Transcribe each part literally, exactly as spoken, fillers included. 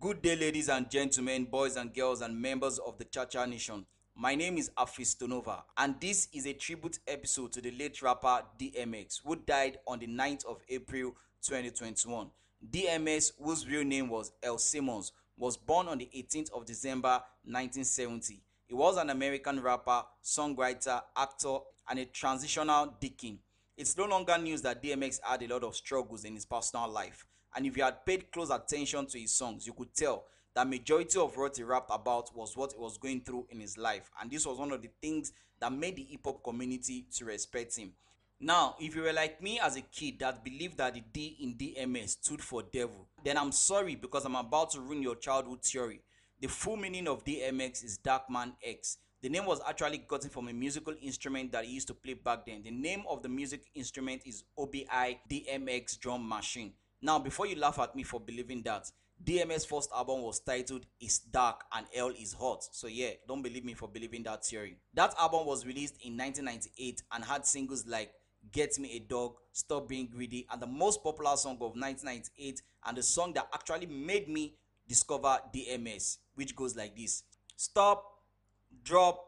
Good day, ladies and gentlemen, boys and girls, and members of the Cha-Cha Nation. My name is Afis Tonova, and this is a tribute episode to the late rapper D M X, who died on the ninth of April twenty twenty-one. D M X, whose real name was L. Simmons, was born on the eighteenth of December nineteen seventy. He was an American rapper, songwriter, actor, and a transitional deacon. It's no longer news that D M X had a lot of struggles in his personal life. And if you had paid close attention to his songs, you could tell that majority of what he rapped about was what he was going through in his life. And this was one of the things that made the hip-hop community to respect him. Now, if you were like me as a kid that believed that the D in D M X stood for devil, then I'm sorry, because I'm about to ruin your childhood theory. The full meaning of D M X is Darkman X. The name was actually gotten from a musical instrument that he used to play back then. The name of the music instrument is O B I D M X Drum Machine. Now, before you laugh at me for believing that, D M X's first album was titled It's Dark and L is Hot. So yeah, don't believe me for believing that theory. That album was released in nineteen ninety-eight and had singles like Get Me a Dog, Stop Being Greedy, and the most popular song of nineteen ninety-eight, and the song that actually made me discover D M X, which goes like this. Stop, drop,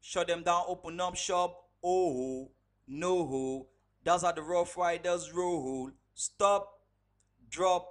shut them down, open up shop, oh, no ho, that's how the Rough Riders roll. Stop, drop,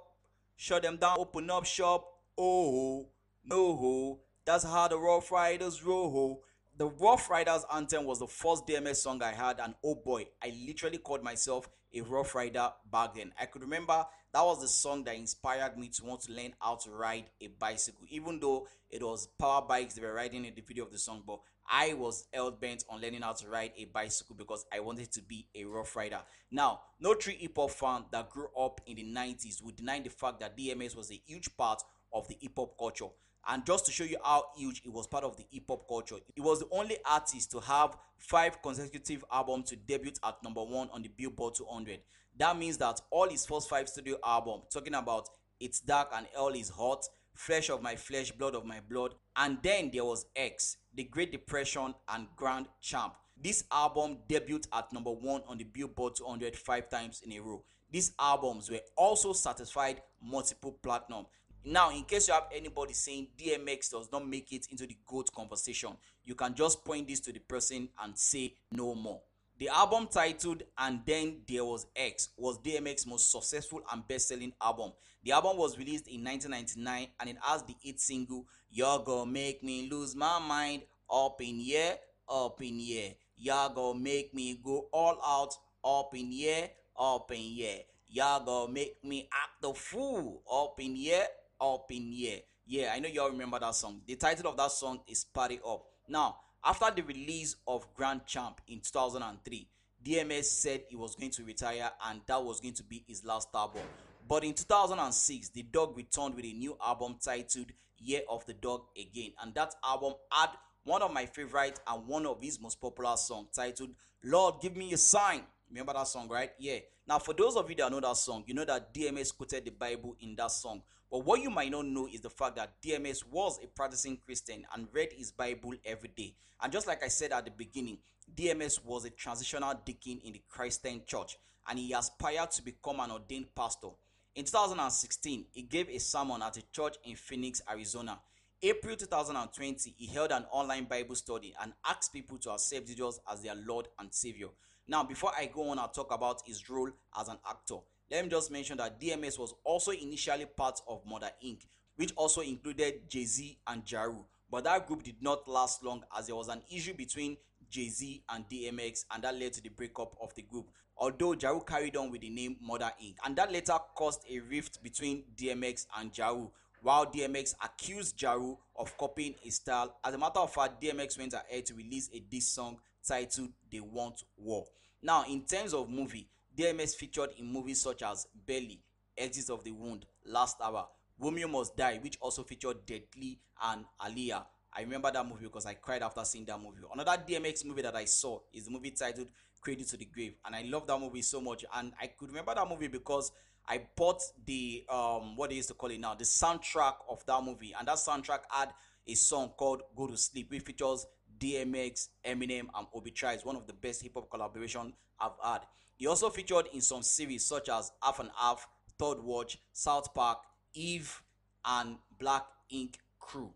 shut them down, open up shop, oh, no ho, that's how the Rough Riders roll. The Rough Riders anthem was the first D M X song I heard, and oh boy, I literally called myself a Rough Rider back then. I could remember that was the song that inspired me to want to learn how to ride a bicycle, even though it was power bikes they were riding in the video of the song, but I was hell-bent on learning how to ride a bicycle because I wanted to be a Rough Rider. Now, no true hip-hop fan that grew up in the nineties would deny the fact that D M X was a huge part of the hip-hop culture. And just to show you how huge it was part of the hip-hop culture, it was the only artist to have five consecutive albums to debut at number one on the Billboard two hundred. That means that all his first five studio albums, talking about It's Dark and L is Hot, Flesh of My Flesh, Blood of My Blood, and then there was X, The Great Depression, and Grand Champ. This album debuted at number one on the Billboard two hundred five times in a row. These albums were also certified multiple platinum. Now, in case you have anybody saying D M X does not make it into the GOAT conversation, you can just point this to the person and say no more. The album titled And Then There Was X was D M X's most successful and best-selling album. The album was released in nineteen ninety-nine and it has the hit single, You're Gonna Make Me Lose My Mind, Up in Yeah, Up in Yeah. You're Gonna Make Me Go All Out, Up in Yeah, Up in Yeah. You're Gonna Make Me Act the Fool, Up in Yeah, Up in here. Yeah, I know y'all remember that song. The title of that song is Party Up. Now, after the release of Grand Champ in two thousand three, D M X said he was going to retire and that was going to be his last album. But in two thousand six, the dog returned with a new album titled Year of the Dog Again. And that album had one of my favorites and one of his most popular songs titled Lord Give Me a Sign. Remember that song, right? Yeah. Now, for those of you that know that song, you know that D M X quoted the Bible in that song. But what you might not know is the fact that D M X was a practicing Christian and read his Bible every day. And just like I said at the beginning, D M X was a transitional deacon in the Christian church, and he aspired to become an ordained pastor. In two thousand sixteen, he gave a sermon at a church in Phoenix, Arizona. April two thousand twenty, he held an online Bible study and asked people to accept Jesus as their Lord and Savior. Now, before I go on and talk about his role as an actor, let me just mention that D M X was also initially part of Mother Incorporated, which also included Jay-Z and Ja Rule. But that group did not last long as there was an issue between Jay-Z and D M X, and that led to the breakup of the group. Although Ja Rule carried on with the name Mother Incorporated, and that later caused a rift between D M X and Ja Rule, while D M X accused Ja Rule of copying his style. As a matter of fact, D M X went ahead to release a diss song titled They Want War. Now, in terms of movie, D M X featured in movies such as Belly, Exit of the Wound, Last Hour, Romeo Must Die, which also featured Deadly and Aaliyah. I remember that movie because I cried after seeing that movie. Another D M X movie that I saw is the movie titled Cradle to the Grave, and I love that movie so much. And I could remember that movie because I bought the, um, what they used to call it now, the soundtrack of that movie. And that soundtrack had a song called Go to Sleep, which features D M X, Eminem, and Obie Trice, one of the best hip-hop collaboration I've had. He also featured in some series such as Half and Half, Third Watch, South Park, Eve, and Black Ink Crew.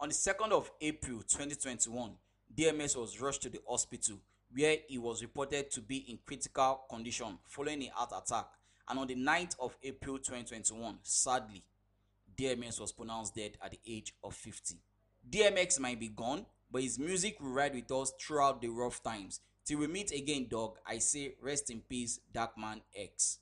On the second of April twenty twenty-one, D M X was rushed to the hospital where he was reported to be in critical condition following a heart attack. And on the ninth of April twenty twenty-one, sadly, D M X was pronounced dead at the age of fifty. D M X might be gone, but his music will ride with us throughout the rough times. Till we meet again, dog, I say rest in peace, Darkman X.